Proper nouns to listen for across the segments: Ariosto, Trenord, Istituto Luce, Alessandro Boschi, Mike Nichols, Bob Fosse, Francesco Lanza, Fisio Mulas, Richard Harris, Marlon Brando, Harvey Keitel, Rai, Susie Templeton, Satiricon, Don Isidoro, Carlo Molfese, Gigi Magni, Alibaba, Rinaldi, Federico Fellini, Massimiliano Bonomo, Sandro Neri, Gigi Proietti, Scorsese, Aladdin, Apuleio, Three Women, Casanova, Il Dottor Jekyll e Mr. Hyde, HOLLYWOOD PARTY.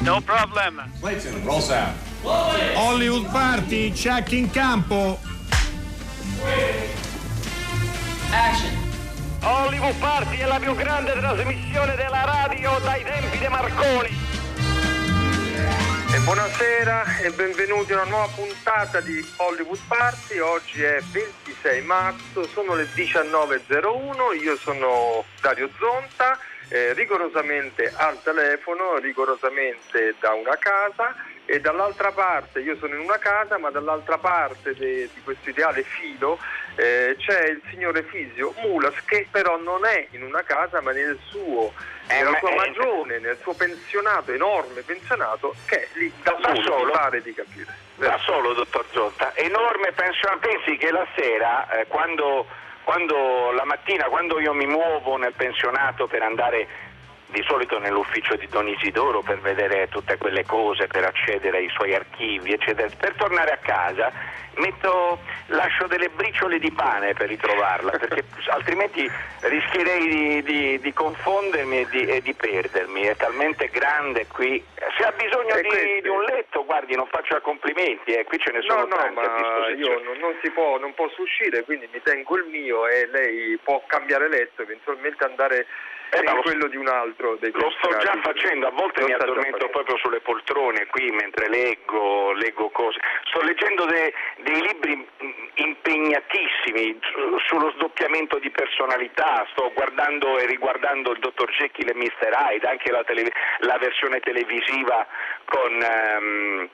No problem. Clayton, roll sound. HOLLYWOOD PARTY, check in campo. Action. HOLLYWOOD PARTY è la più grande trasmissione della radio dai tempi dei Marconi. E buonasera e benvenuti a una nuova puntata di HOLLYWOOD PARTY. Oggi è 26 marzo, sono le 19.01, io sono Dario Zonta. Rigorosamente al telefono, rigorosamente da una casa, e dall'altra parte, io sono in una casa, ma dall'altra parte di questo ideale filo c'è il signore Fisio Mulas, che però non è in una casa, ma nella sua magione, nel suo pensionato, enorme pensionato, che è lì da solo, pare di capire. Da solo, dottor Zotta, enorme pensionato. Pensi che la sera, quando io mi muovo nel pensionato per andare di solito nell'ufficio di Don Isidoro per vedere tutte quelle cose, per accedere ai suoi archivi, eccetera, per tornare a casa lascio delle briciole di pane per ritrovarla, perché altrimenti rischierei di confondermi e di perdermi. È talmente grande qui. Se ha bisogno di un letto, guardi, non faccia complimenti, qui ce ne sono tanti a disposizione. Io non posso uscire, quindi mi tengo il mio e lei può cambiare letto, eventualmente andare quello di un altro dei lo sto già facendo, a volte mi addormento proprio sulle poltrone qui mentre leggo cose. Sto leggendo dei libri impegnatissimi sullo sdoppiamento di personalità, sto guardando e riguardando Il Dottor Jekyll e Mr. Hyde, anche la versione televisiva con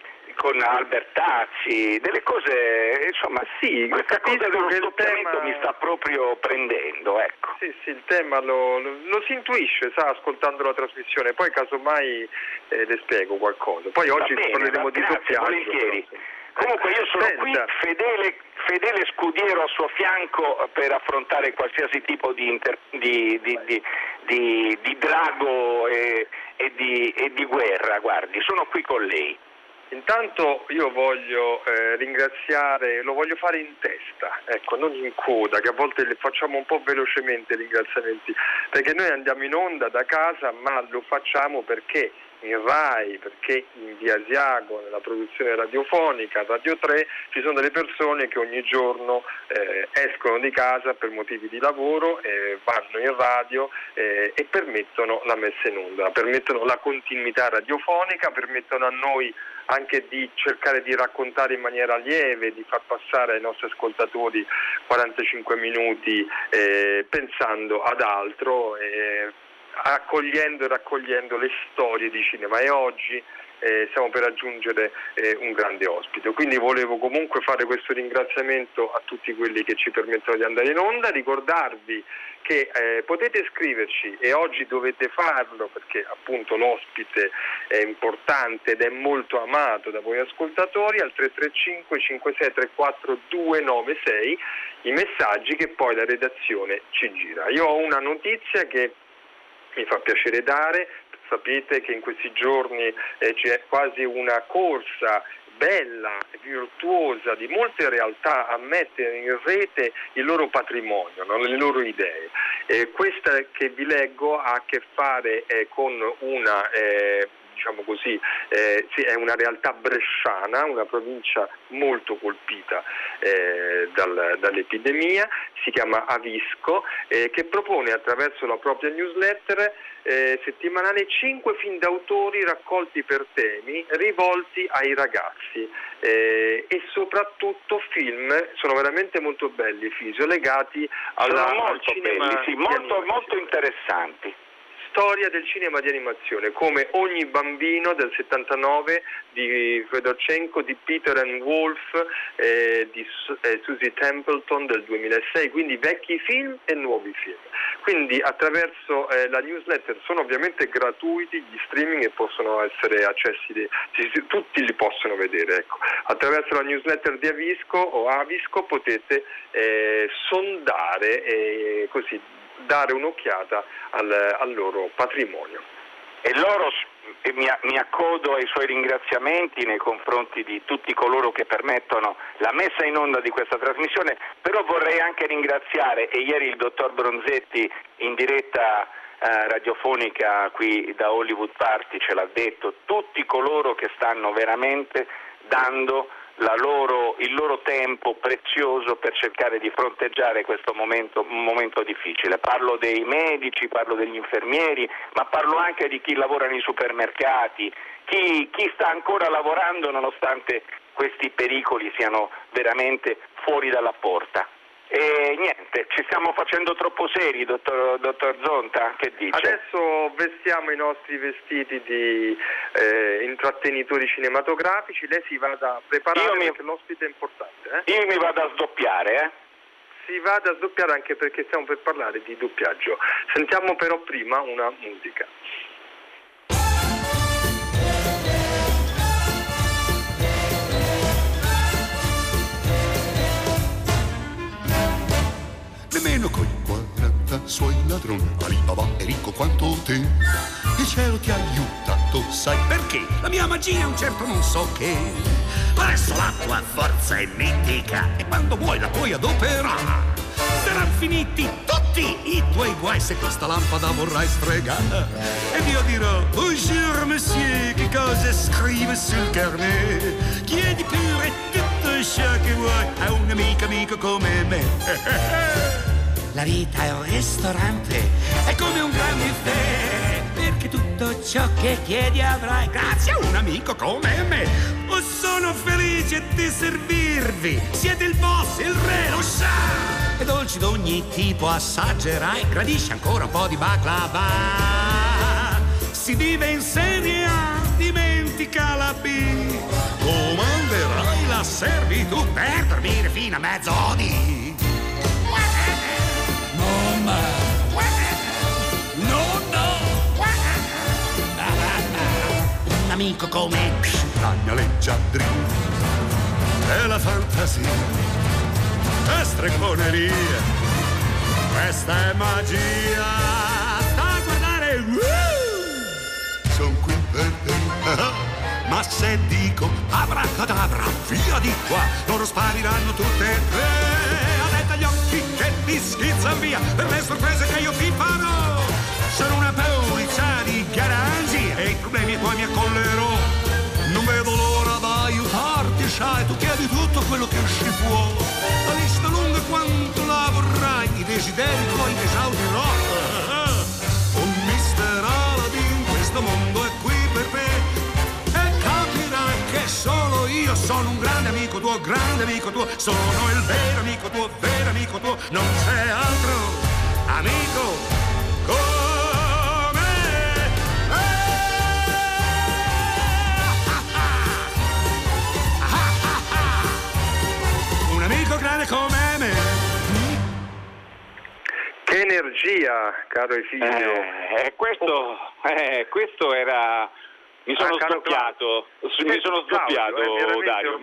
Albertazzi, delle cose, insomma, sì, questa cosa dello sdoppiamento mi sta proprio prendendo, ecco. Sì, il tema lo si intuisce, ascoltando la trasmissione, poi casomai le spiego qualcosa. Poi oggi parleremo di doppiaggio. Volentieri. Comunque io sono qui, fedele scudiero a suo fianco per affrontare qualsiasi tipo di drago e di guerra, guardi, sono qui con lei. Intanto io voglio ringraziare, lo voglio fare in testa, non in coda, che a volte le facciamo un po' velocemente ringraziamenti, perché noi andiamo in onda da casa, ma lo facciamo perché in Rai, perché in Via Asiago, nella produzione radiofonica, Radio 3, ci sono delle persone che ogni giorno escono di casa per motivi di lavoro, vanno in radio e permettono la messa in onda, permettono la continuità radiofonica, permettono a noi anche di cercare di raccontare in maniera lieve, di far passare ai nostri ascoltatori 45 minuti pensando ad altro, accogliendo e raccogliendo le storie di cinema. E oggi stiamo per raggiungere un grande ospite, quindi volevo comunque fare questo ringraziamento a tutti quelli che ci permettono di andare in onda, ricordarvi che potete scriverci, e oggi dovete farlo perché appunto l'ospite è importante ed è molto amato da voi ascoltatori, al 335 5634 296 i messaggi che poi la redazione ci gira. Io ho una notizia che mi fa piacere dare. Sapete che in questi giorni c'è quasi una corsa bella e virtuosa di molte realtà a mettere in rete il loro patrimonio, le loro idee. Questa che vi leggo ha a che fare con una... è una realtà bresciana, una provincia molto colpita dall'epidemia, si chiama Avisco, che propone attraverso la propria newsletter settimanale 5 film d'autori raccolti per temi rivolti ai ragazzi e soprattutto film, sono veramente molto belli, Fisio, legati al cinema, belli, sì, molto interessanti. Storia del cinema di animazione, come Ogni bambino del 79 di Fedorchenko, di Peter and Wolf, di Susie Templeton del 2006, quindi vecchi film e nuovi film. Quindi attraverso la newsletter, sono ovviamente gratuiti gli streaming e possono essere accessibili, tutti li possono vedere. Ecco. Attraverso la newsletter di Avisco o Avisco potete sondare dare un'occhiata al loro patrimonio. E loro, mi accodo ai suoi ringraziamenti nei confronti di tutti coloro che permettono la messa in onda di questa trasmissione, però vorrei anche ringraziare, e ieri il dottor Bronzetti in diretta radiofonica qui da Hollywood Party ce l'ha detto, tutti coloro che stanno veramente dando il loro tempo prezioso per cercare di fronteggiare questo momento difficile. Parlo dei medici, parlo degli infermieri, ma parlo anche di chi lavora nei supermercati, chi sta ancora lavorando nonostante questi pericoli siano veramente fuori dalla porta. E niente, ci stiamo facendo troppo seri, dottor Zonta, che dice? Adesso vestiamo i nostri vestiti di intrattenitori cinematografici, lei si vada a preparare perché l'ospite è importante. Io mi vado a sdoppiare, Si vada a sdoppiare anche perché stiamo per parlare di doppiaggio. Sentiamo però prima una musica. Nemmeno coi 40 suoi ladroni, Alibaba è ricco quanto te. Il cielo ti ha aiutato, sai perché? La mia magia è un certo non so che. Adesso la tua forza è mitica e quando vuoi la puoi adoperare. Saranno finiti tutti i tuoi guai se questa lampada vorrai sfregare. Ed io dirò, bonjour monsieur, che cosa scrive sul carnet? Chiedi pure tutto ciò che vuoi a un amico come me. La vita è un ristorante, è come un gran buffet, perché tutto ciò che chiedi avrai grazie a un amico come me. Oh, sono felice di servirvi, siete il boss, il re, lo chef, e dolci d'ogni tipo assaggerai, gradisci ancora un po' di baklava. Si vive in Serie A, dimentica la B, comanderai la servitù per dormire fino a mezzodì. Un amico come Ragna leggiadri e la fantasia e stregoneria, questa è magia da guardare. Sono qui per te, ma se dico abracadabra via di qua, loro spariranno tutte e tre. Avete gli occhi che ti schizzano via per le sorprese che io ti farò. Sono una pauriccia di garaggi e i problemi poi mi accollerò. Non vedo l'ora d'aiutarti, sai, tu chiedi tutto quello che ci può. La lista lunga quanto la vorrai, i desideri tuoi esaudirò. Un mister Aladdin, questo mondo è qui per te, e capirai che solo io sono un grande amico tuo, sono il vero amico tuo, non c'è altro amico. Come me. Che energia, caro Esilio. Questo era. Mi sono sdoppiato, Dario.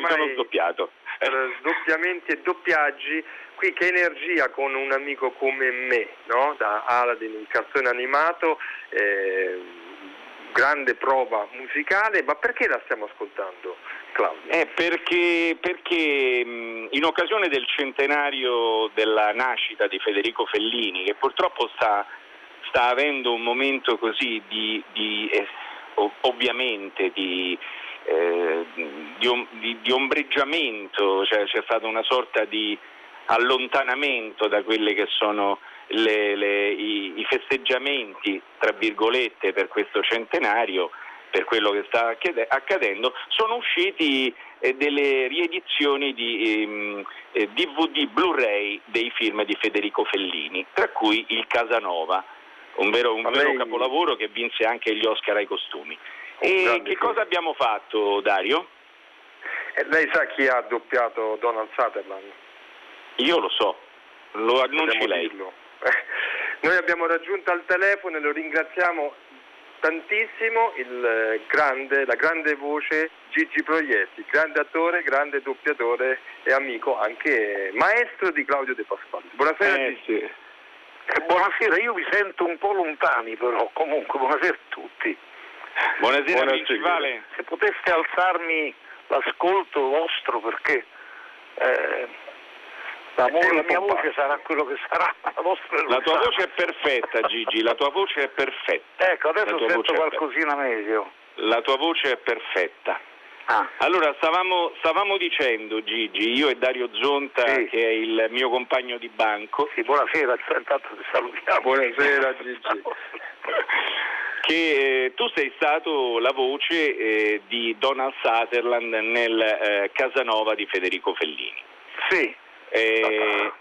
Sdoppiamenti e doppiaggi. Qui che energia con Un amico come me, no? Da Aladdin, il cartone animato. Grande prova musicale, ma perché la stiamo ascoltando, Claudio? Perché in occasione del centenario della nascita di Federico Fellini, che purtroppo sta avendo un momento così di ombreggiamento, cioè c'è stata una sorta di allontanamento da quelle che sono i festeggiamenti, tra virgolette, per questo centenario, per quello che sta accadendo, sono usciti delle riedizioni di DVD Blu-ray dei film di Federico Fellini, tra cui il Casanova, un vero capolavoro che vinse anche gli Oscar ai costumi. E che cosa abbiamo fatto, Dario? Lei sa chi ha doppiato Donald Sutherland? Io lo so, lo annunci lei. Noi abbiamo raggiunto al telefono e lo ringraziamo tantissimo la grande voce Gigi Proietti, grande attore, grande doppiatore e amico, anche maestro di Claudio De Pasquale. Buonasera Gigi. Sì. Buonasera, io vi sento un po' lontani però, comunque buonasera a tutti. Buonasera principale. Se poteste alzarmi l'ascolto vostro perché... La mia voce sarà quello che sarà, la vostra è la tua voce è perfetta, Gigi, la tua voce è perfetta. Ecco, adesso sento qualcosina meglio. La tua voce è perfetta. Ah. Allora, stavamo dicendo, Gigi, io e Dario Zonta, sì, che è il mio compagno di banco. Sì, buonasera, intanto ti salutiamo. Buonasera, Gigi. Che tu sei stato la voce di Donald Sutherland nel Casanova di Federico Fellini. Sì. Una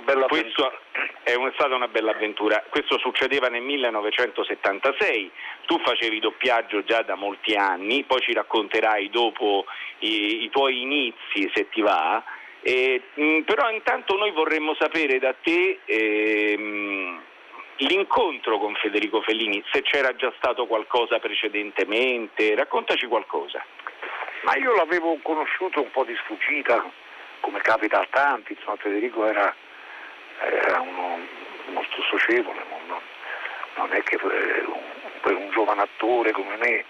bella avventura. È stata una bella avventura. Questo succedeva nel 1976. Tu facevi doppiaggio già da molti anni, poi ci racconterai dopo i tuoi inizi, se ti va. Però intanto noi vorremmo sapere da te l'incontro con Federico Fellini, se c'era già stato qualcosa precedentemente. Raccontaci qualcosa. Ma io l'avevo conosciuto un po' di sfuggita, come capita a tanti. Insomma, Federico era uno molto socievole, non è che per un giovane attore come me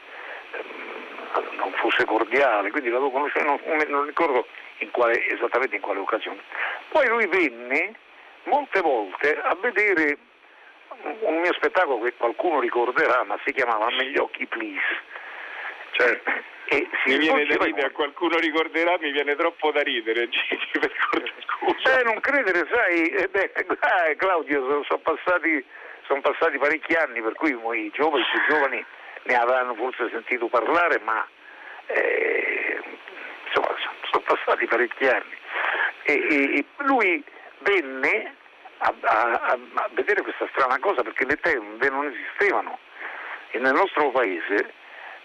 non fosse cordiale, quindi l'avevo conosciuto, non ricordo esattamente in quale occasione. Poi lui venne molte volte a vedere un mio spettacolo che qualcuno ricorderà, ma si chiamava Negli occhi please. Certo. Mi viene da ridere, qualcuno ricorderà, mi viene troppo da ridere, Gigi, per scusa. Non credere, sai, Claudio, sono passati parecchi anni, per cui i giovani, più giovani, ne avranno forse sentito parlare, ma insomma sono passati parecchi anni. E lui venne a vedere questa strana cosa, perché le tende non esistevano, e nel nostro paese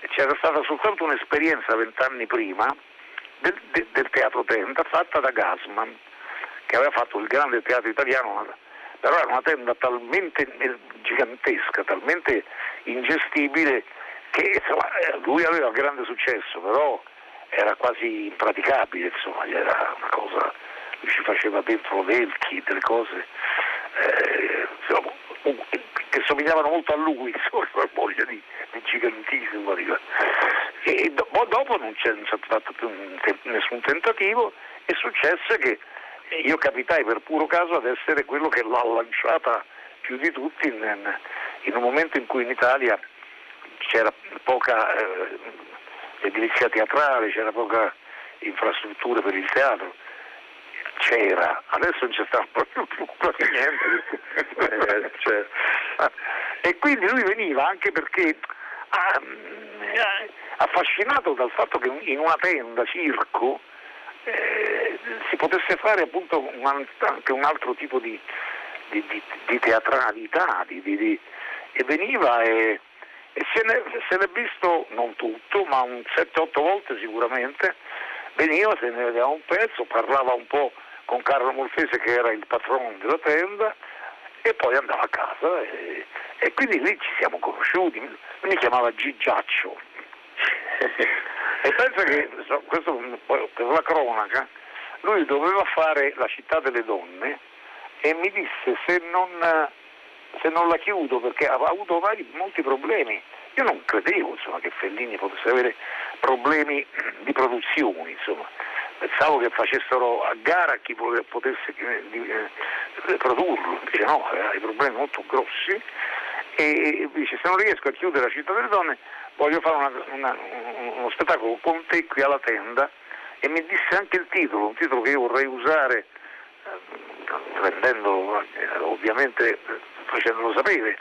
c'era stata soltanto un'esperienza 20 anni prima del teatro tenda, fatta da Gassman, che aveva fatto il grande teatro italiano, però era una tenda talmente gigantesca, talmente ingestibile, che insomma, lui aveva grande successo, però era quasi impraticabile, insomma, era una cosa, lui ci faceva dentro velchi, delle cose insomma, che somigliavano molto a lui, insomma, la voglia di gigantissimo. E dopo non c'è stato più nessun tentativo, e successe che io capitai per puro caso ad essere quello che l'ha lanciata più di tutti, in un momento in cui in Italia c'era poca edilizia teatrale, c'era poca infrastruttura per il teatro. C'era, adesso non c'è stato più quasi niente. Cioè. E quindi lui veniva anche perché affascinato dal fatto che in una tenda circo si potesse fare appunto anche un altro tipo di teatralità, e veniva e se l'è visto non tutto, ma un 7-8 volte sicuramente. Veniva, se ne vedeva un pezzo, parlava un po' con Carlo Molfese, che era il patron della tenda, e poi andava a casa, e quindi lì ci siamo conosciuti. Mi chiamava Gigiaccio. E penso che, questo per la cronaca, lui doveva fare La città delle donne, e mi disse se non la chiudo, perché aveva avuto molti problemi. Io non credevo, insomma, che Fellini potesse avere problemi di produzione, insomma. Pensavo che facessero a gara chi potesse produrlo, invece no, aveva dei problemi molto grossi, e dice: se non riesco a chiudere La città delle donne, voglio fare uno spettacolo con te qui alla tenda. E mi disse anche il titolo, un titolo che io vorrei usare, prendendolo ovviamente, facendolo sapere,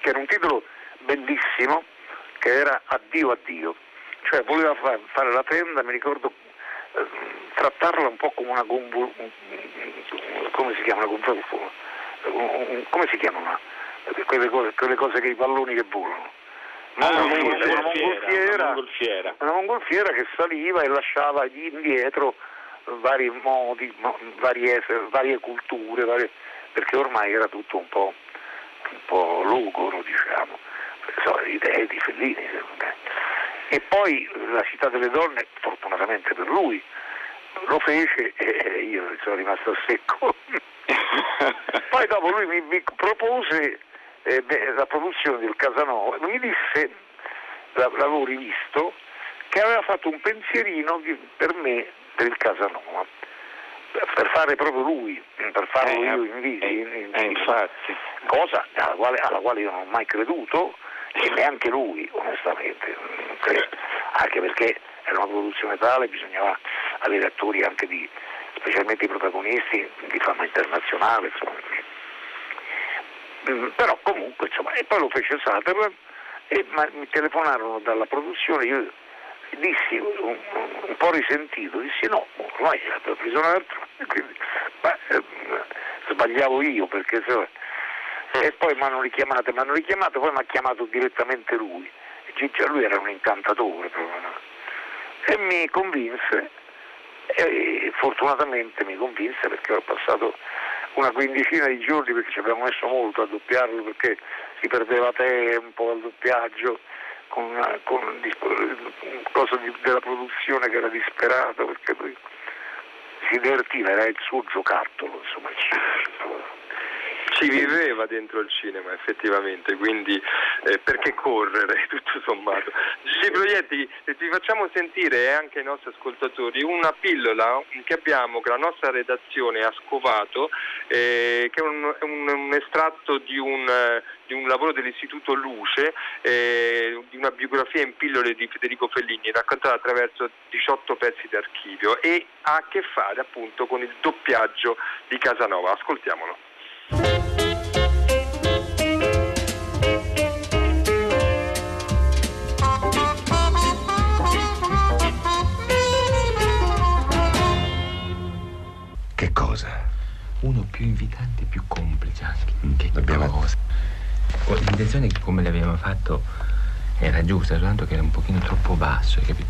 che era un titolo bellissimo, che era Addio Addio. Cioè voleva fare la tenda, mi ricordo, trattarla un po' come una come si chiama, come si chiamano quelle cose che i palloni che volano, una mongolfiera che saliva e lasciava indietro vari modi, varie culture, perché ormai era tutto un po' logoro, diciamo, idee di Fellini. E poi La città delle donne, fortunatamente per lui, lo fece, e io sono rimasto a secco. Poi dopo lui mi propose la produzione del Casanova. Mi disse, l'avevo rivisto, che aveva fatto un pensierino per me del Casanova, per fare proprio lui, per farlo io in viso, infatti, cosa alla quale io non ho mai creduto, e neanche lui onestamente, anche perché era una produzione tale, bisognava avere attori anche di, specialmente i protagonisti, di fama internazionale, insomma. Però comunque, insomma, e poi lo fece Sutherland, e mi telefonarono dalla produzione, io dissi un po' risentito, dissi no, ormai l'ho preso un altro, quindi, sbagliavo io, perché e poi mi hanno richiamato, poi mi ha chiamato direttamente lui, Gigi, lui era un incantatore proprio, e mi convinse, e fortunatamente mi convinse, perché ho passato una quindicina di giorni, perché ci abbiamo messo molto a doppiarlo, perché si perdeva tempo al doppiaggio con della produzione che era disperata, perché poi si divertiva, era il suo giocattolo, insomma, ci viveva dentro il cinema effettivamente, quindi perché correre, tutto sommato. Gigi Proietti, vi facciamo sentire, e anche ai nostri ascoltatori, una pillola che abbiamo, che la nostra redazione ha scovato, che è un estratto di un lavoro dell'Istituto Luce, di una biografia in pillole di Federico Fellini, raccontata attraverso 18 pezzi d'archivio, e ha a che fare appunto con il doppiaggio di Casanova. Ascoltiamolo. Che cosa? Uno più invitante e più complice anche. Che dobbiamo... cosa? L'intenzione come l'abbiamo fatto era giusta, soltanto che era un pochino troppo basso, hai capito?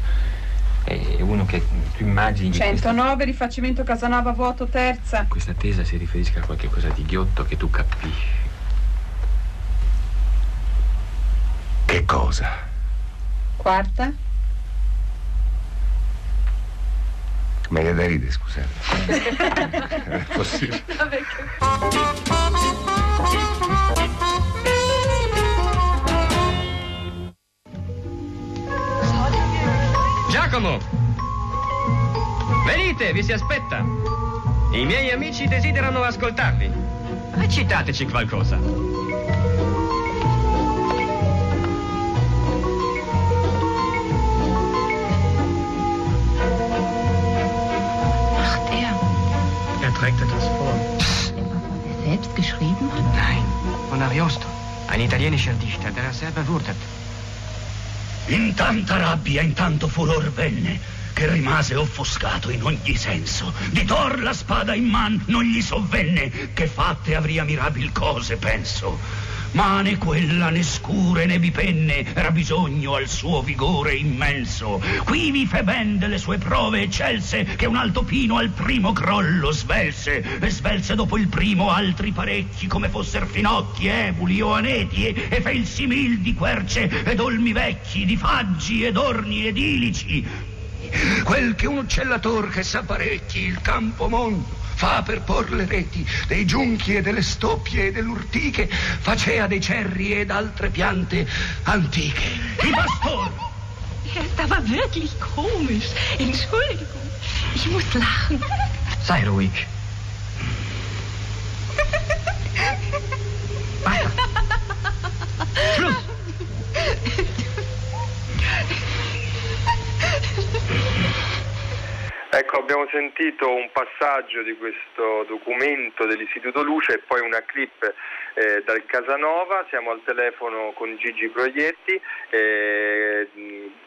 È uno che tu immagini 109 questa... rifacimento Casanova vuoto terza. Questa tesa si riferisca a qualche cosa di ghiotto che tu capisci. Che cosa? Quarta? Ma è da ridere, scusate. Non è possibile. No, perché... Giacomo! Venite, vi si aspetta. I miei amici desiderano ascoltarvi. Recitateci qualcosa. Ach, der. Trägt etwas vor. Selbst geschrieben? Nein, von Ariosto, ein italienischer Dichter, der selber wurde. In tanta rabbia, in tanto furor venne, che rimase offuscato in ogni senso. Di Thor la spada in man non gli sovvenne, che fatte avria mirabil cose, penso. Ma né quella, né scure, né bipenne, era bisogno al suo vigore immenso. Quivi fe ben delle sue prove eccelse, che un alto pino al primo crollo svelse, e svelse dopo il primo altri parecchi, come fosser finocchi, evuli o aneti, e fe il simil di querce, ed olmi vecchi, di faggi, ed orni, ed ilici. Quel che un uccellator che sa parecchi il campo mondo fa per por le reti dei giunchi e delle stoppie e dell'urtiche, facea dei cerri ed altre piante antiche. I pastor! Das war wirklich komisch. Entschuldigung, ich muss lachen. Sei ruhig. Basta. Schluss! Ecco, abbiamo sentito un passaggio di questo documento dell'Istituto Luce e poi una clip dal Casanova. Siamo al telefono con Gigi Proietti,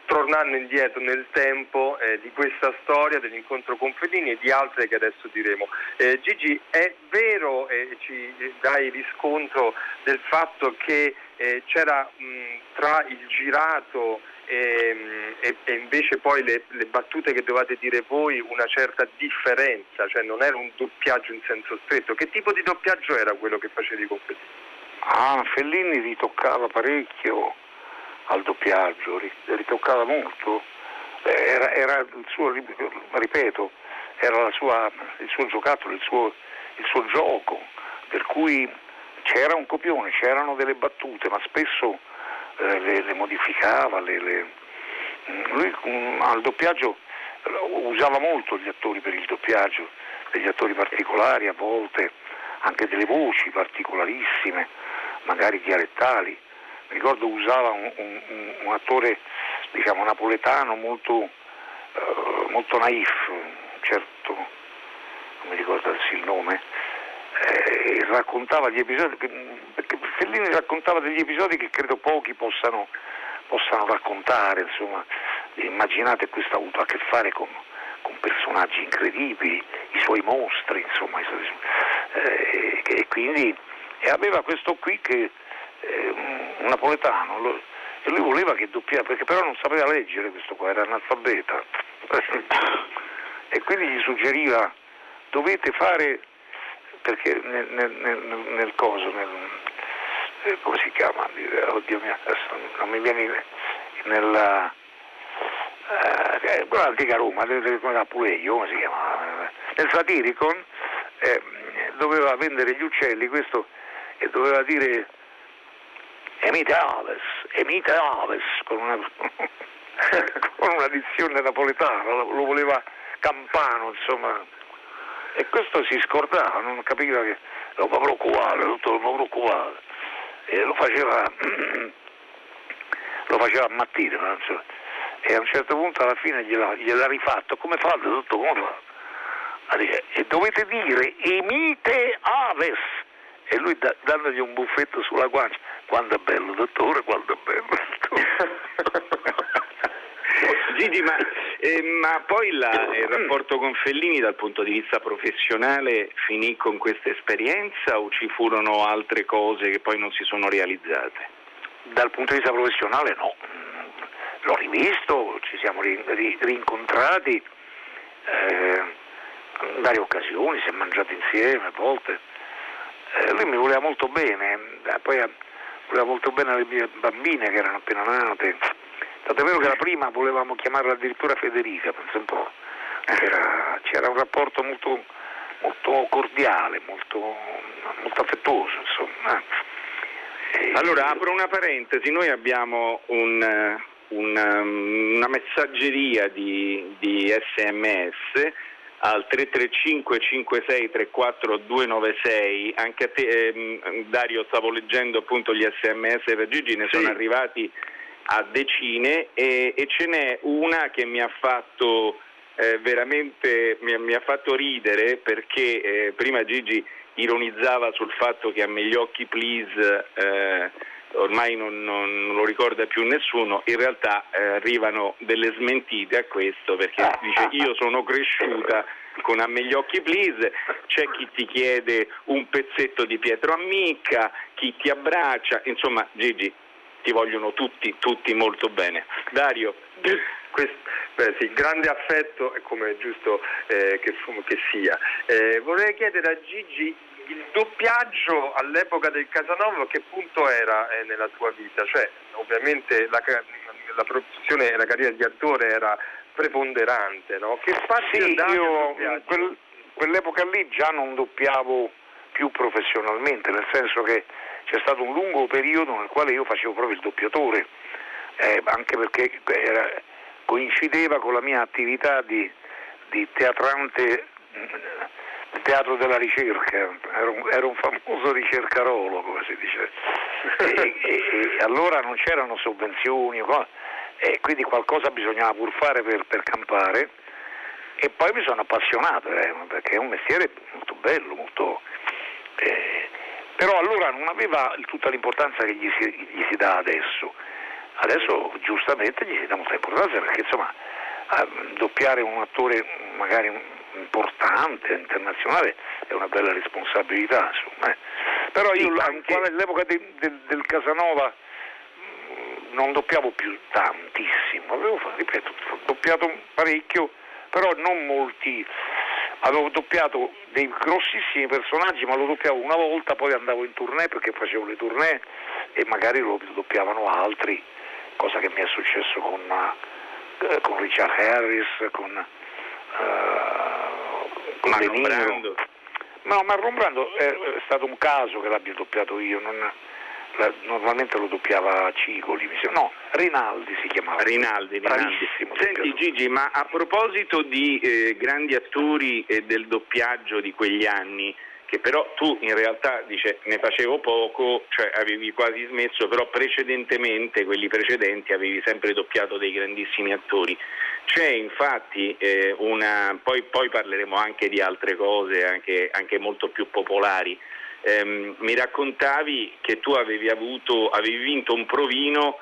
tornando indietro nel tempo di questa storia dell'incontro con Fellini e di altre che adesso diremo. Gigi, è vero, ci dai riscontro del fatto che c'era tra il girato e invece poi le battute che dovevate dire voi una certa differenza, cioè non era un doppiaggio in senso stretto. Che tipo di doppiaggio era quello che facevi con Fellini? Ah, Fellini ritoccava parecchio al doppiaggio, ritoccava molto, era il suo, ripeto, era il suo giocattolo, il suo gioco, per cui c'era un copione, c'erano delle battute, ma spesso le modificava, lui al doppiaggio usava molto gli attori per il doppiaggio, degli attori particolari, a volte anche delle voci particolarissime, magari dialettali. Mi ricordo usava un attore, diciamo, napoletano molto naif, certo, non mi ricordo il nome, raccontava gli episodi, perché Fellini raccontava degli episodi che credo pochi possano raccontare, insomma. Immaginate, questo ha avuto a che fare con personaggi incredibili, i suoi mostri, insomma, e quindi aveva questo qui che un napoletano, e lui voleva che doppiava, perché però non sapeva leggere, questo qua era analfabeta, e quindi gli suggeriva: dovete fare, perché nel coso, come si chiama? Oddio mio, adesso non mi viene, nella l'antica Roma, come Apuleio, come si chiama? Nel Satiricon doveva vendere gli uccelli, questo, e doveva dire emite aves, con una dizione napoletana, lo voleva campano, insomma, e questo si scordava, non capiva che lo preoccupava, e lo faceva ammattire, insomma. E a un certo punto alla fine gliel'ha rifatto: come fa, tutto come fa? E dovete dire emite aves, e lui dandogli un buffetto sulla guancia: quanto è bello, dottore, quanto è bello. Gigi, ma poi il rapporto con Fellini dal punto di vista professionale finì con questa esperienza, o ci furono altre cose che poi non si sono realizzate? Dal punto di vista professionale no. L'ho rivisto, ci siamo rincontrati in varie occasioni, si è mangiato insieme a volte. Lui mi voleva molto bene, poi voleva molto bene le mie bambine che erano appena nate. Tanto è vero che la prima volevamo chiamarla addirittura Federica, penso un po'. C'era un rapporto molto cordiale, molto affettuoso, insomma. Allora, apro una parentesi, noi abbiamo una messaggeria di SMS al 335 56 34 296. Anche a te, Dario, stavo leggendo appunto gli SMS per Gigi, ne sono arrivati a decine, e ce n'è una che mi ha fatto veramente mi ha fatto ridere, perché prima Gigi ironizzava sul fatto che a Me gli occhi please ormai non lo ricorda più nessuno. In realtà arrivano delle smentite a questo, perché dice: io sono cresciuta con A me gli occhi please, c'è chi ti chiede un pezzetto di Pietro Ammicca, chi ti abbraccia, insomma. Gigi, ti vogliono tutti molto bene. Dario, sì, grande affetto, come è giusto che sia. Vorrei chiedere a Gigi: il doppiaggio all'epoca del Casanova che punto era nella tua vita? Cioè, ovviamente la produzione e la carriera di attore era preponderante, no? Che spazio davi al doppiaggio? Quell'epoca lì già non doppiavo più professionalmente, nel senso che c'è stato un lungo periodo nel quale io facevo proprio il doppiatore, anche perché coincideva con la mia attività di teatrante, teatro della ricerca. Ero un famoso ricercarolo, come si dice, e allora non c'erano sovvenzioni, e quindi qualcosa bisognava pur fare per campare. E poi mi sono appassionato, perché è un mestiere molto bello, però allora non aveva tutta l'importanza che gli si dà adesso. Adesso giustamente gli si dà molta importanza, perché insomma doppiare un attore magari importante, internazionale, è una bella responsabilità, insomma. Però io all'epoca del Casanova non doppiavo più tantissimo, avevo, ripeto, doppiato parecchio, però non molti. Avevo doppiato dei grossissimi personaggi, ma lo doppiavo una volta, poi andavo in tournée, perché facevo le tournée, e magari lo doppiavano altri, cosa che mi è successo con Richard Harris, con De Niro. No, Marlon Brando è stato un caso che l'abbia doppiato io, non normalmente lo doppiava Cigoli, no, Rinaldi si chiamava. Rinaldi. Senti Gigi, ma a proposito di grandi attori e del doppiaggio di quegli anni, che però tu in realtà dice ne facevo poco, cioè avevi quasi smesso, però precedentemente, quelli precedenti, avevi sempre doppiato dei grandissimi attori. C'è infatti una, poi parleremo anche di altre cose, anche molto più popolari. Mi raccontavi che tu avevi vinto un provino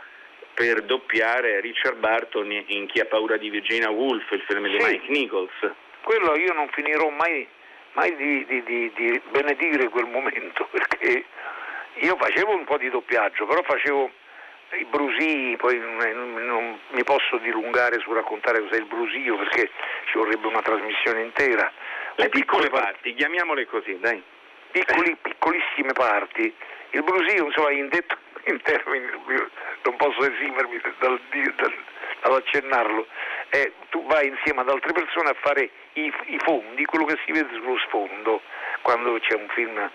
per doppiare Richard Burton in Chi ha paura di Virginia Woolf, il film di Mike Nichols. Quello io non finirò mai di benedire quel momento, perché io facevo un po' di doppiaggio, però facevo i brusii, poi non mi posso dilungare su raccontare cos'è il brusio, perché ci vorrebbe una trasmissione intera. Le piccole parti, chiamiamole così, dai. Piccolissime parti. Il brusio, insomma, indetto in termini, non posso esimermi dall'accennarlo. Tu vai insieme ad altre persone a fare i fondi, quello che si vede sullo sfondo quando c'è un film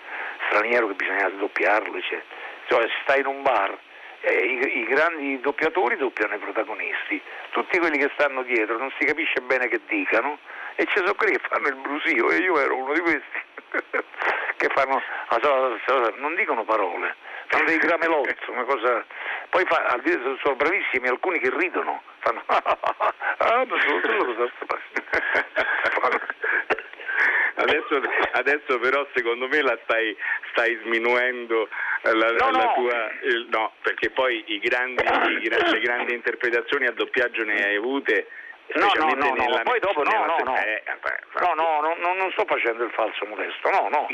straniero che bisogna doppiarlo, cioè sta in un bar, i grandi doppiatori doppiano i protagonisti, tutti quelli che stanno dietro non si capisce bene che dicano, e ci sono quelli che fanno il brusio, e io ero uno di questi che fanno, non dicono parole, fanno dei gramelozzi, una cosa. Poi sono bravissimi alcuni che ridono, fanno adesso però secondo me la stai sminuendo la tua, no, perché poi le grandi interpretazioni a doppiaggio ne hai avute. No, poi dopo non sto facendo il falso modesto, lo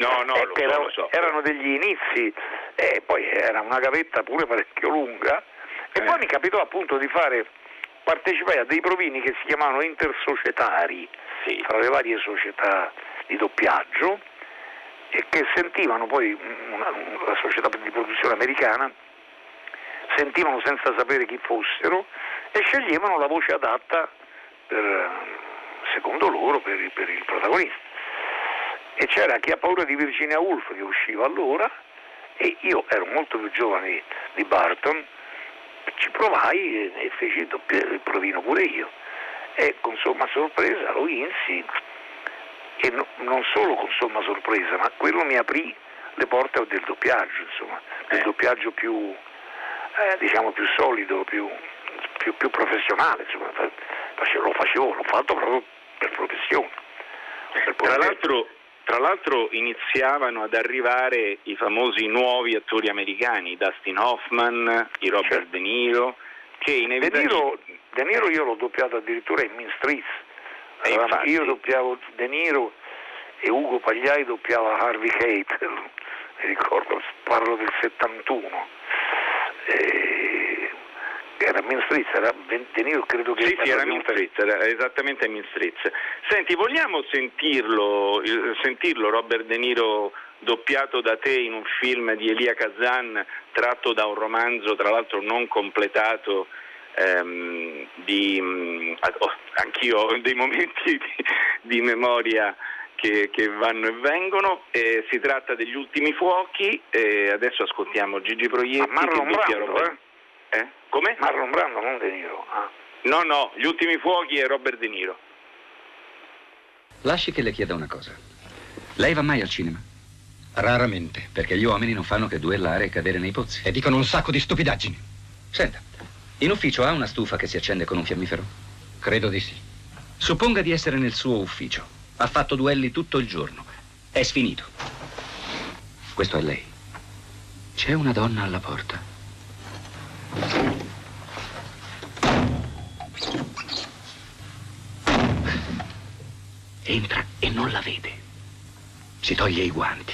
so. Erano degli inizi, e poi era una gavetta pure parecchio lunga, e poi mi capitò appunto di partecipai a dei provini che si chiamavano intersocietari, sì, tra le varie società di doppiaggio, e che sentivano poi la società di produzione americana, sentivano senza sapere chi fossero, e sceglievano la voce adatta secondo loro per il protagonista, e c'era Chi ha paura di Virginia Woolf che usciva allora, e io ero molto più giovane di Burton, ci provai e feci il provino pure io, e con somma sorpresa lo vinsi, e non solo con somma sorpresa, ma quello mi aprì le porte del doppiaggio, insomma, del doppiaggio più più solido, più professionale, insomma. L'ho fatto proprio per professione. Tra l'altro iniziavano ad arrivare i famosi nuovi attori americani, Dustin Hoffman, i Robert De Niro, che De Niro io l'ho doppiato addirittura in Minstritz. Allora, io doppiavo De Niro e Ugo Pagliai doppiava Harvey Keitel, mi ricordo, parlo del 71. Era Minstritz, era Bentenio, credo che... Sì, era Minstritz, era esattamente Minstritz. Senti, vogliamo sentirlo Robert De Niro doppiato da te in un film di Elia Kazan tratto da un romanzo, tra l'altro non completato, anch'io ho dei momenti di memoria che vanno e vengono, si tratta degli ultimi fuochi, adesso ascoltiamo Gigi Proietti. Marlon Brando, Come? Marlon Brando, non De Niro. No, Gli ultimi fuochi e Robert De Niro. Lasci che le chieda una cosa. Lei va mai al cinema? Raramente, perché gli uomini non fanno che duellare e cadere nei pozzi. E dicono un sacco di stupidaggini. Senta, in ufficio ha una stufa che si accende con un fiammifero? Credo di sì. Supponga di essere nel suo ufficio. Ha fatto duelli tutto il giorno. È sfinito. Questo è lei. C'è una donna alla porta. Entra e non la vede. Si toglie i guanti,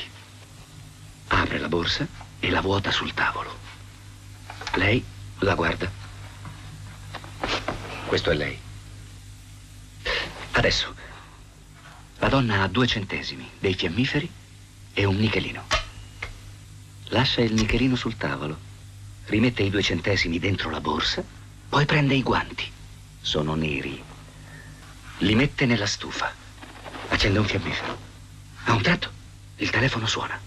apre la borsa e la vuota sul tavolo. Lei la guarda. Questo è lei. Adesso la donna ha 2 centesimi, dei fiammiferi e un nichelino. Lascia il nichelino sul tavolo. Rimette i 2 centesimi dentro la borsa, poi prende i guanti. Sono neri. Li mette nella stufa. Accende un fiammifero. A un tratto il telefono suona.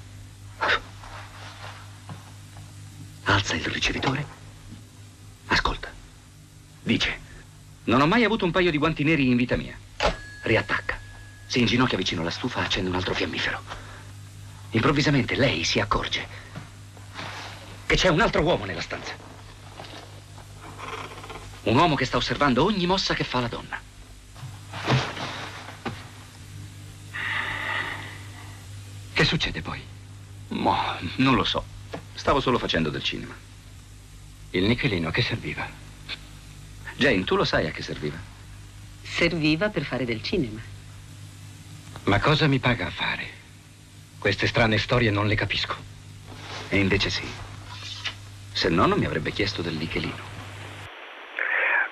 alza il ricevitore, ascolta. Dice, non ho mai avuto un paio di guanti neri in vita mia. Riattacca. Si inginocchia vicino alla stufa, accende un altro fiammifero. Improvvisamente lei si accorge che c'è un altro uomo nella stanza. Un uomo che sta osservando ogni mossa che fa la donna. Che succede poi? Mo, non lo so. Stavo solo facendo del cinema. Il nichelino a che serviva? Jane, tu lo sai a che serviva? Serviva per fare del cinema. Ma cosa mi paga a fare? Queste strane storie non le capisco. E invece sì. Se no non mi avrebbe chiesto del nichelino.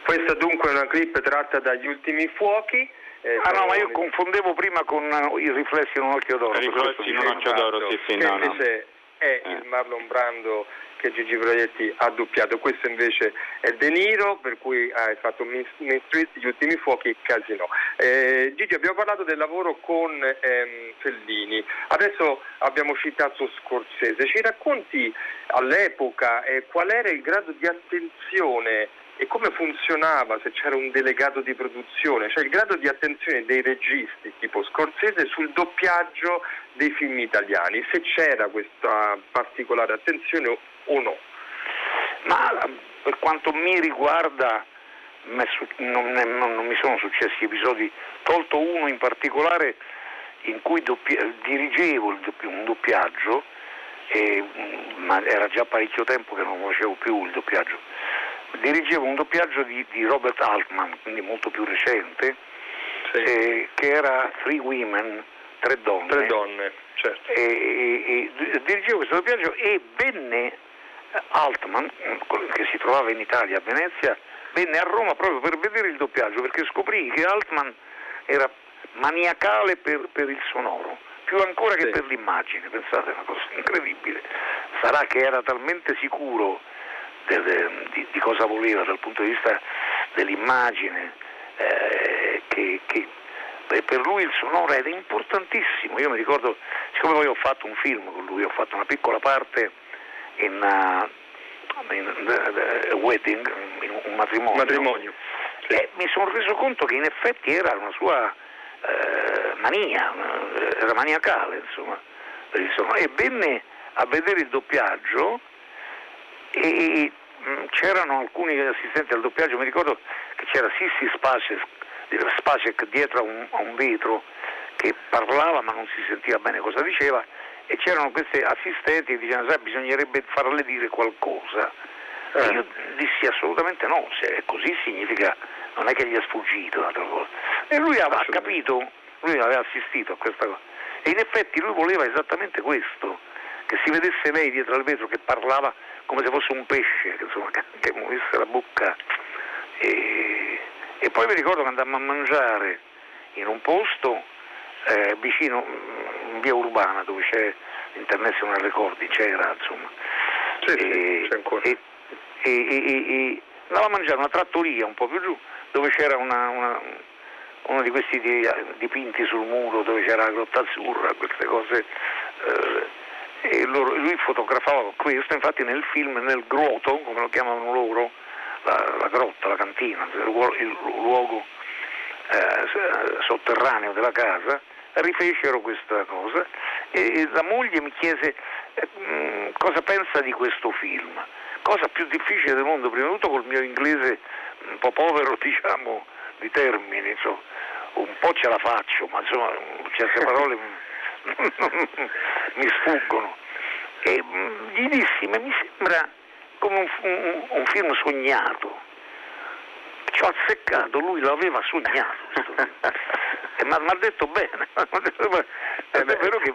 Questa dunque è una clip tratta dagli Ultimi Fuochi. No, ma io confondevo prima con I riflessi in un occhio d'oro. I riflessi in un occhio d'oro, sì, sì. Che no, invece no. È il Marlon Brando che Gigi Proietti ha doppiato. Questo invece è De Niro, per cui hai fatto Minstritz, Gli Ultimi Fuochi e Casanova. Gigi, abbiamo parlato del lavoro con Fellini. Adesso abbiamo citato Scorsese. Ci racconti all'epoca qual era il grado di attenzione e come funzionava, se c'era un delegato di produzione, cioè il grado di attenzione dei registi tipo Scorsese sul doppiaggio dei film italiani, se c'era questa particolare attenzione o no? Ma per quanto mi riguarda non mi sono successi episodi, tolto uno in particolare in cui dirigevo un doppiaggio, ma era già parecchio tempo che non facevo più il doppiaggio. Dirigevo un doppiaggio di Robert Altman, quindi molto più recente, sì. Che era Three Women, Tre Donne. Tre donne, certo. E dirigevo questo doppiaggio e venne Altman, che si trovava in Italia, a Venezia, venne a Roma proprio per vedere il doppiaggio, perché scoprì che Altman era maniacale per il sonoro, più ancora che sì. Per l'immagine, pensate, una cosa incredibile. Sarà che era talmente sicuro di cosa voleva dal punto di vista dell'immagine che per lui il sonoro era importantissimo. Io mi ricordo, siccome poi ho fatto un film con lui, ho fatto una piccola parte in wedding, in un matrimonio. Sì. E mi sono reso conto che in effetti era una sua mania, era maniacale insomma, per il sonoro. E venne a vedere il doppiaggio e c'erano alcuni assistenti al doppiaggio, mi ricordo che c'era Sissi Spacek dietro a un vetro che parlava ma non si sentiva bene cosa diceva, e c'erano questi assistenti che dicevano, sai, bisognerebbe farle dire qualcosa. E io dissi assolutamente no, se è così significa, non è che gli è sfuggito un'altra cosa. E lui aveva capito, lui aveva assistito a questa cosa, e in effetti lui voleva esattamente questo, che si vedesse lei dietro al vetro che parlava come se fosse un pesce, insomma, che muovesse la bocca. E poi mi ricordo che andammo a mangiare in un posto vicino, in via Urbana, dove c'è l'International Recording, c'era insomma. Sì, c'è ancora. E andavo a mangiare una trattoria un po' più giù, dove c'era uno di questi dipinti sul muro, dove c'era la Grotta Azzurra, queste cose. E lui fotografava questo, infatti nel film, nel groto, come lo chiamavano loro, la grotta, la cantina, il luogo sotterraneo della casa, rifecero questa cosa e la moglie mi chiese cosa pensa di questo film, cosa più difficile del mondo, prima di tutto col mio inglese un po' povero, diciamo, di termini, insomma, un po' ce la faccio, ma insomma certe parole mi sfuggono. E gli dissi, ma mi sembra come un film sognato. Ci ho azzeccato, lui l'aveva sognato. Ma mi ha detto bene. È vero che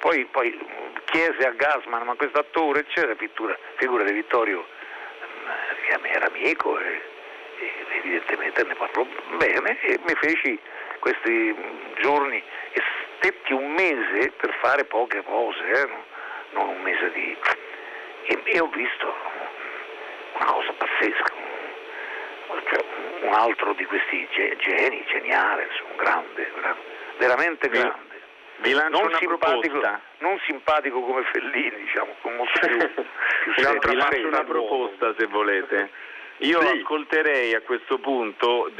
poi chiese a Gassman, ma questo attore, eccetera, figura di Vittorio era amico e evidentemente ne parlò bene, e mi feci questi giorni e stetti un mese per fare poche cose, non un mese di... E ho visto una cosa pazzesca, cioè un altro di questi geni, geniale, insomma, grande, veramente grande. Vi lancio non una proposta. Non simpatico come Fellini, diciamo, con molto più. Vi lancio una proposta, se volete. Io ascolterei a questo punto,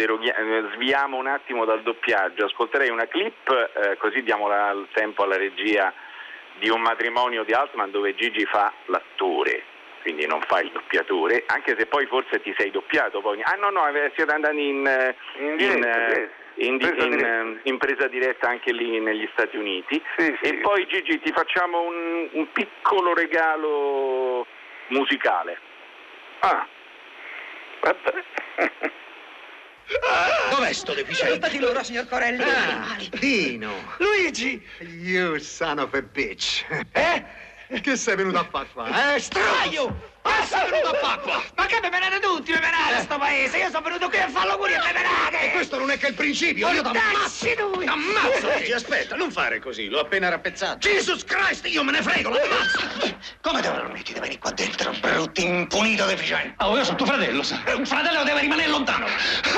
sviamo un attimo dal doppiaggio, ascolterei una clip, così diamo il tempo alla regia, di Un matrimonio di Altman, dove Gigi fa l'attore, quindi non fa il doppiatore, anche se poi forse ti sei doppiato poi. Ah no, siete andati in presa diretta anche lì negli Stati Uniti. Sì, sì. E poi Gigi ti facciamo un piccolo regalo musicale. Ah, dov'è sto deficiente? Colpa di loro, signor Corelli. Dino, Luigi, you son of a bitch. Che sei venuto a far qua? Straio! Ma sono venuto a far qua? Ma che beverate tutti, beverate sto paese? Io sono venuto qui a fare auguri a beverate! E questo non è che il principio, io t'ammazzo! T'ammazzo, Luigi, aspetta, non fare così, l'ho appena rappezzato. Jesus Christ, io me ne frego, lo ammazzo! Come te lo permetti di venire qua dentro, brutto impunito deficiente? Oh, io sono tuo fratello, sai? Un fratello deve rimanere lontano!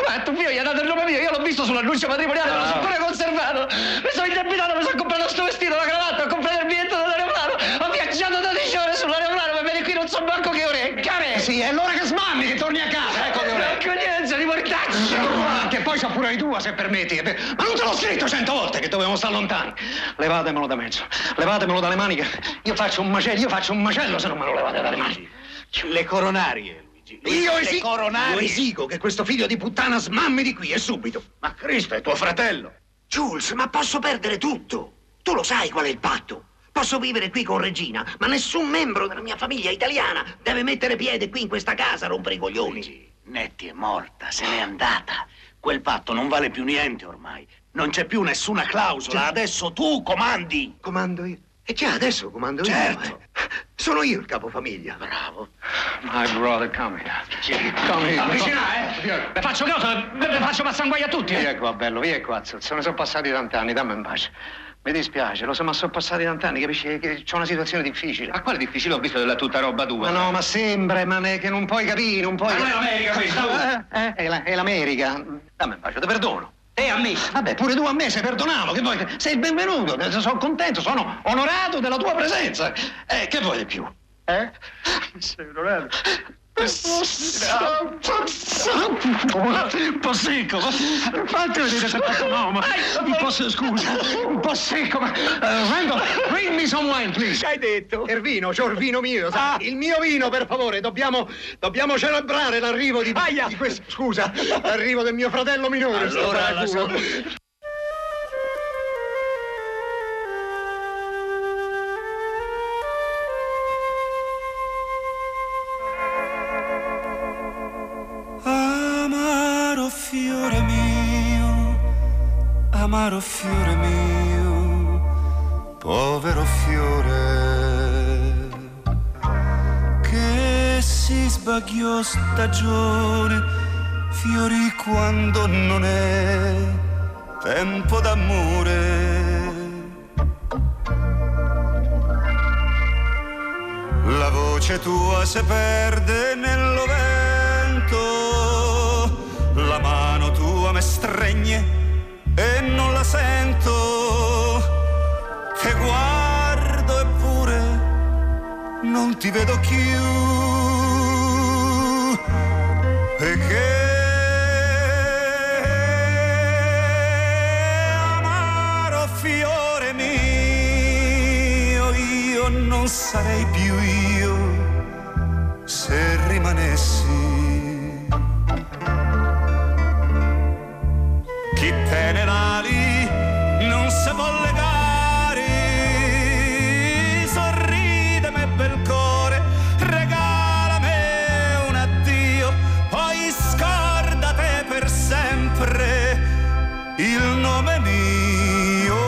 Ma tuo figlio gli ha dato il nome mio, io l'ho visto sull'annuncio matrimoniale, me lo sono pure conservato! Mi sono indebitato, mi sono comprato sto vestito, la cravatta, ho comprato il biglietto dell'aeroplano, ho viaggiato 12 ore sull'aeroplano, ma vedi qui non so manco che ore è, cane! Sì, è l'ora che smanni, che torni a casa, ecco che ora è! Convenienza di mortaccio! Che poi c'ha pure di tua, se permetti, ma non te l'ho scritto 100 volte che dovevamo stare lontani! Levatemelo da mezzo, levatemelo dalle maniche, io faccio un macello se non me lo levate dalle mani! Le coronarie! Io esigo che questo figlio di puttana smammi di qui e subito! Ma Cristo, è tuo fratello! Jules, ma posso perdere tutto! Tu lo sai qual è il patto! Posso vivere qui con Regina, ma nessun membro della mia famiglia italiana deve mettere piede qui in questa casa a rompere i coglioni! Luigi, Netti è morta, se n'è andata! Quel patto non vale più niente ormai! Non c'è più nessuna clausola, adesso tu comandi! Comando io? E già adesso comando io. Sono io il capofamiglia. Bravo. My brother, come here. Come here. Avvicina, le faccio cosa? Le faccio passare un guaio a tutti. Via qua, bello, via qua, zozzo. Ne sono passati tanti anni, dammi in pace. Mi dispiace, lo so, ma sono passati tanti anni, capisci? Che c'è una situazione difficile. Ma quale difficile? Ho visto della tutta roba tua. Ma no, ma sembra, ma che non puoi capire, non puoi... Ma non è l'America questa? È l'America. Dammi in pace, ti perdono. E a me? Vabbè, pure tu a me sei perdonato, che vuoi? Sei il benvenuto, sono contento, sono onorato della tua presenza. Che vuoi di più? Sei onorato? Un po' secco, fate vedere se faccio nome. Un po' scusa, un po' secco, ma... Randall, bring me some wine, please. Hai detto? Ervino, c'ho il vino mio, sai? Il mio vino, per favore, dobbiamo celebrare l'arrivo di questo... Scusa, l'arrivo del mio fratello minore. Allora, la salute. Amaro fiore mio, povero fiore, che si sbagliò stagione, fiori quando non è tempo d'amore. La voce tua si perde nell'ovento, la mano tua me stregne e non la sento, che guardo eppure non ti vedo più, perché amaro fiore mio, io non sarei più io se rimanessi. Chi te ne ali non se vuol legare, sorrideme bel cuore, regalame un addio, poi scordate per sempre il nome mio,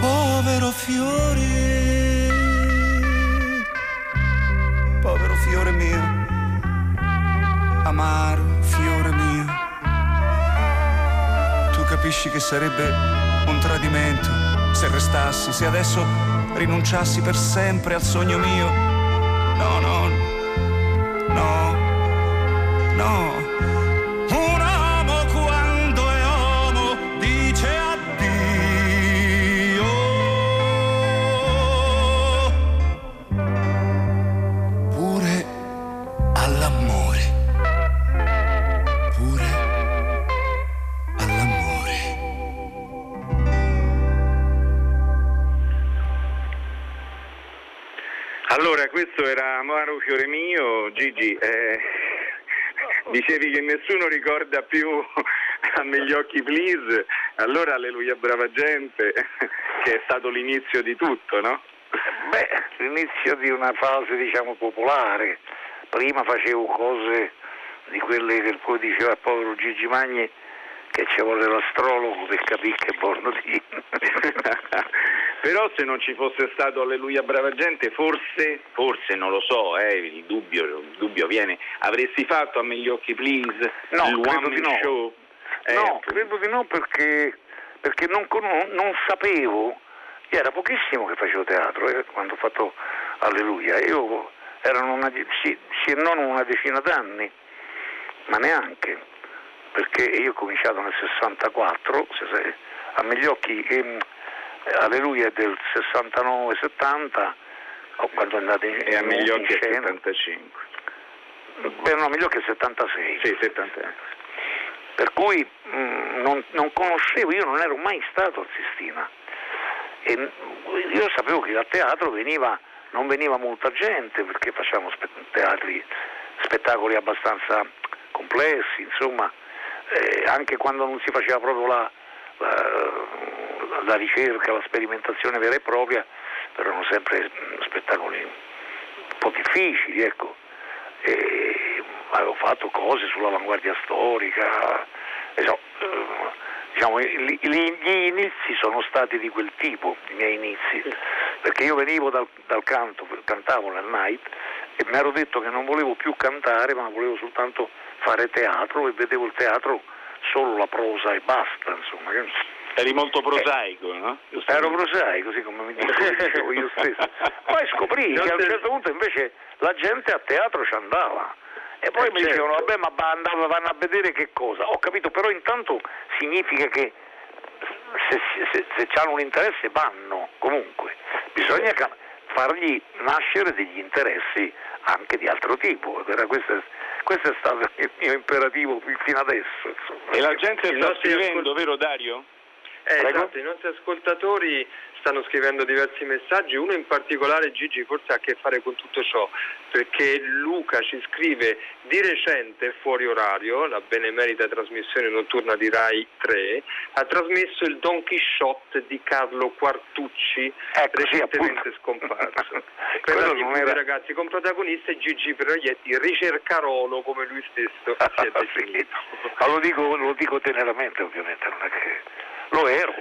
povero fiore, povero fiore mio. Amaro fiore mio, tu capisci che sarebbe un tradimento se restassi, se adesso rinunciassi per sempre al sogno mio. No, no, no, no. Un uomo quando è Amore, pure all'amore. Allora, questo era Amaro fiore mio. Gigi, dicevi che nessuno ricorda più Dammi gli occhi please, allora Alleluia brava gente, che è stato l'inizio di tutto, no? Beh, l'inizio di una fase, diciamo, popolare. Prima facevo cose di quelle che poi diceva il povero Gigi Magni, che ci vuole l'astrologo per capire che borno di. Però se non ci fosse stato Alleluia brava gente, forse non lo so, il dubbio viene, avresti fatto a me gli occhi please, no, il one no. Show? No, credo di no, perché non sapevo. Io era pochissimo che facevo teatro, quando ho fatto Alleluia. Io erano una decina d'anni, ma neanche, perché io ho cominciato nel 64, a me gli occhi, Alleluia del 69-70, quando è andato in scena. E a me gli occhi 75. Beh, no, me gli occhi è 76. Sì, 76. Per cui non conoscevo, io non ero mai stato a Sistina, e io sapevo che dal teatro non veniva molta gente, perché facciamo spettacoli abbastanza complessi, insomma, anche quando non si faceva proprio la ricerca, la sperimentazione vera e propria, però erano sempre spettacoli un po' difficili, ecco. Avevo fatto cose sull'avanguardia storica, diciamo, gli inizi sono stati di quel tipo, i miei inizi, perché io venivo dal canto, cantavo nel night, e mi ero detto che non volevo più cantare, ma volevo soltanto fare teatro, e vedevo il teatro solo la prosa e basta, insomma. Eri molto prosaico, no? Ero prosaico, sì, come mi dicevo io stesso. Poi scoprì che a un certo punto invece la gente a teatro ci andava. E poi mi dicevano, vabbè, ma vanno a vedere che cosa? Ho capito, però intanto significa che se hanno un interesse vanno, comunque. Bisogna fargli nascere degli interessi anche di altro tipo. Questo è stato il mio imperativo fino adesso, insomma. E la gente sta scrivendo, vero Dario? Esatto, i nostri ascoltatori stanno scrivendo diversi messaggi, uno in particolare, Gigi, forse ha a che fare con tutto ciò, perché Luca ci scrive: di recente Fuori Orario, la benemerita trasmissione notturna di Rai 3, ha trasmesso il Don Chisciotte di Carlo Quartucci, recentemente scomparso. Quella di cui, ragazzi, con protagonista Gigi Proietti, ricercarolo come lui stesso si è definito. Ma lo dico teneramente, ovviamente, non è che... Lo ero,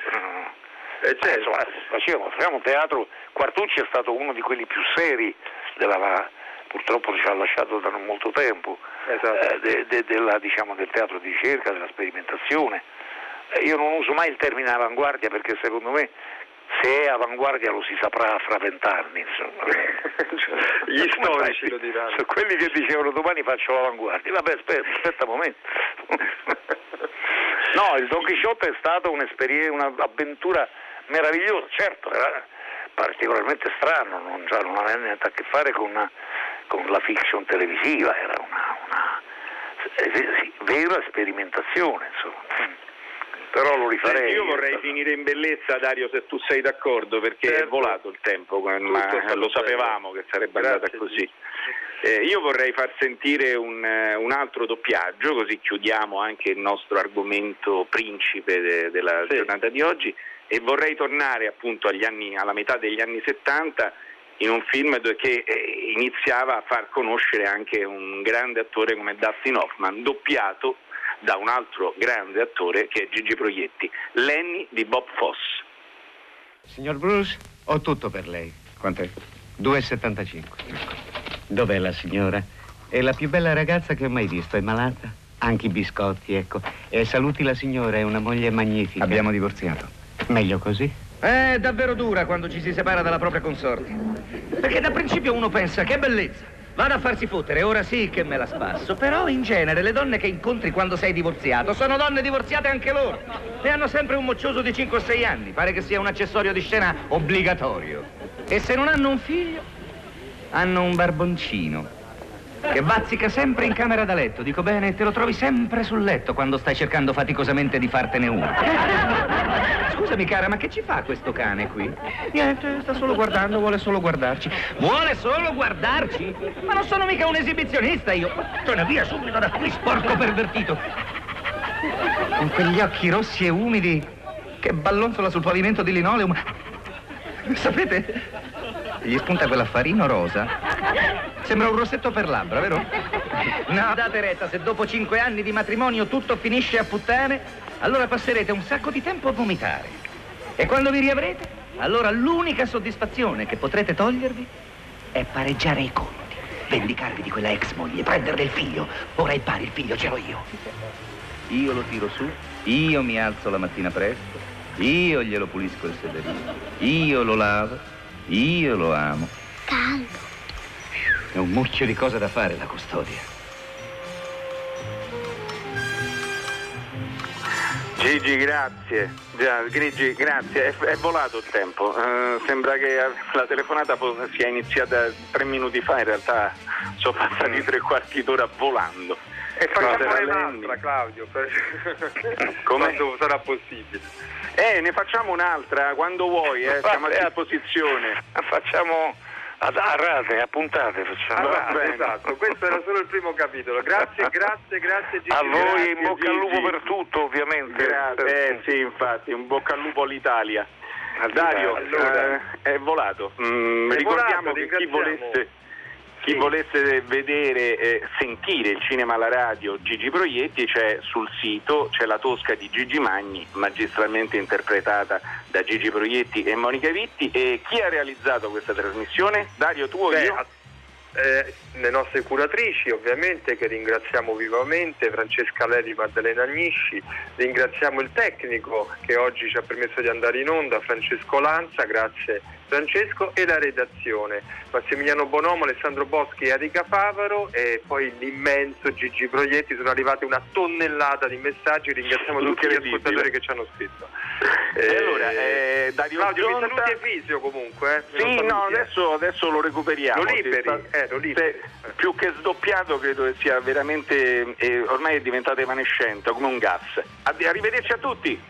insomma, facevamo teatro. Quartucci è stato uno di quelli più seri purtroppo ci ha lasciato da non molto tempo, esatto. Del teatro di ricerca, della sperimentazione. Io non uso mai il termine avanguardia, perché secondo me se è avanguardia lo si saprà fra 20 anni, insomma. Gli storici lo diranno. Sono quelli che dicevano domani faccio l'avanguardia. Vabbè, aspetta un momento. No, il Don Chisciotte è stata un'avventura meravigliosa, certo, era particolarmente strano, non aveva niente a che fare con la fiction televisiva, era una vera sperimentazione, insomma. Però lo rifarei. Io vorrei finire in bellezza, Dario, se tu sei d'accordo, perché certo. È volato il tempo, ma lo sapevamo che sarebbe andata così. Io vorrei far sentire un altro doppiaggio, così chiudiamo anche il nostro argomento principe della giornata di oggi, e vorrei tornare appunto alla metà degli anni 70, in un film che iniziava a far conoscere anche un grande attore come Dustin Hoffman, doppiato da un altro grande attore che è Gigi Proietti, Lenny di Bob Fosse. Signor Bruce, ho tutto per lei. Quant'è? 2,75. Dov'è la signora? È la più bella ragazza che ho mai visto, è malata. Anche i biscotti, ecco. E saluti la signora, è una moglie magnifica. Abbiamo divorziato. Meglio così. È davvero dura quando ci si separa dalla propria consorte. Perché da principio uno pensa, che bellezza, vado a farsi fottere, ora sì che me la spasso. Però in genere le donne che incontri quando sei divorziato sono donne divorziate anche loro. Ne hanno sempre un moccioso di 5 o 6 anni, pare che sia un accessorio di scena obbligatorio. E se non hanno un figlio... hanno un barboncino. che bazzica sempre in camera da letto, dico bene, te lo trovi sempre sul letto quando stai cercando faticosamente di fartene uno. Scusami cara, ma che ci fa questo cane qui? Niente, sta solo guardando, vuole solo guardarci. Vuole solo guardarci? Ma non sono mica un esibizionista io. Torna via subito da qui, sporco pervertito. Con quegli occhi rossi e umidi che ballonzola sul pavimento di linoleum. Sapete, gli spunta quell'affarino rosa. Sembra un rossetto per labbra, vero? No, date retta, se dopo 5 anni di matrimonio tutto finisce a puttane, allora passerete un sacco di tempo a vomitare. E quando vi riavrete, allora l'unica soddisfazione che potrete togliervi è pareggiare i conti, vendicarvi di quella ex moglie, prenderle il figlio. Ora il pane, il figlio ce l'ho io. Io lo tiro su, io mi alzo la mattina presto, io glielo pulisco il sederino, io lo lavo, io lo amo. Caldo. È un mucchio di cose da fare la custodia. Gigi, grazie. Già, Gigi, grazie. È volato il tempo. Sembra che la telefonata sia iniziata 3 minuti fa, in realtà sono passati 3/4 d'ora volando. E facciamo un'altra, Claudio, come sarà possibile? Ne facciamo un'altra quando vuoi, siamo a disposizione. Facciamo a rate, a puntate facciamo. Esatto, questo era solo il primo capitolo. Grazie, grazie Gigi. A voi in bocca al lupo per tutto, ovviamente. Grazie. Sì, infatti, in bocca al lupo all'Italia. Dario, è volato. Ricordiamo che chi volesse vedere e sentire il cinema alla radio Gigi Proietti, c'è sul sito, c'è la Tosca di Gigi Magni, magistralmente interpretata da Gigi Proietti e Monica Vitti. E chi ha realizzato questa trasmissione? Dario, tu o io? Le nostre curatrici ovviamente, che ringraziamo vivamente, Francesca Leri, Maddalena Agnisci. Ringraziamo il tecnico che oggi ci ha permesso di andare in onda, Francesco Lanza, grazie Francesco, e la redazione Massimiliano Bonomo, Alessandro Boschi e Enrica Favaro, e poi l'immenso Gigi Proietti. Sono arrivate una tonnellata di messaggi, ringraziamo tutti gli ascoltatori che ci hanno scritto. E allora Claudio, mi saluti Fisio comunque. Sì, no, adesso lo recuperiamo. Lo liberi, più che sdoppiato, credo che sia veramente ormai è diventato evanescente, come un gas. Arrivederci a tutti.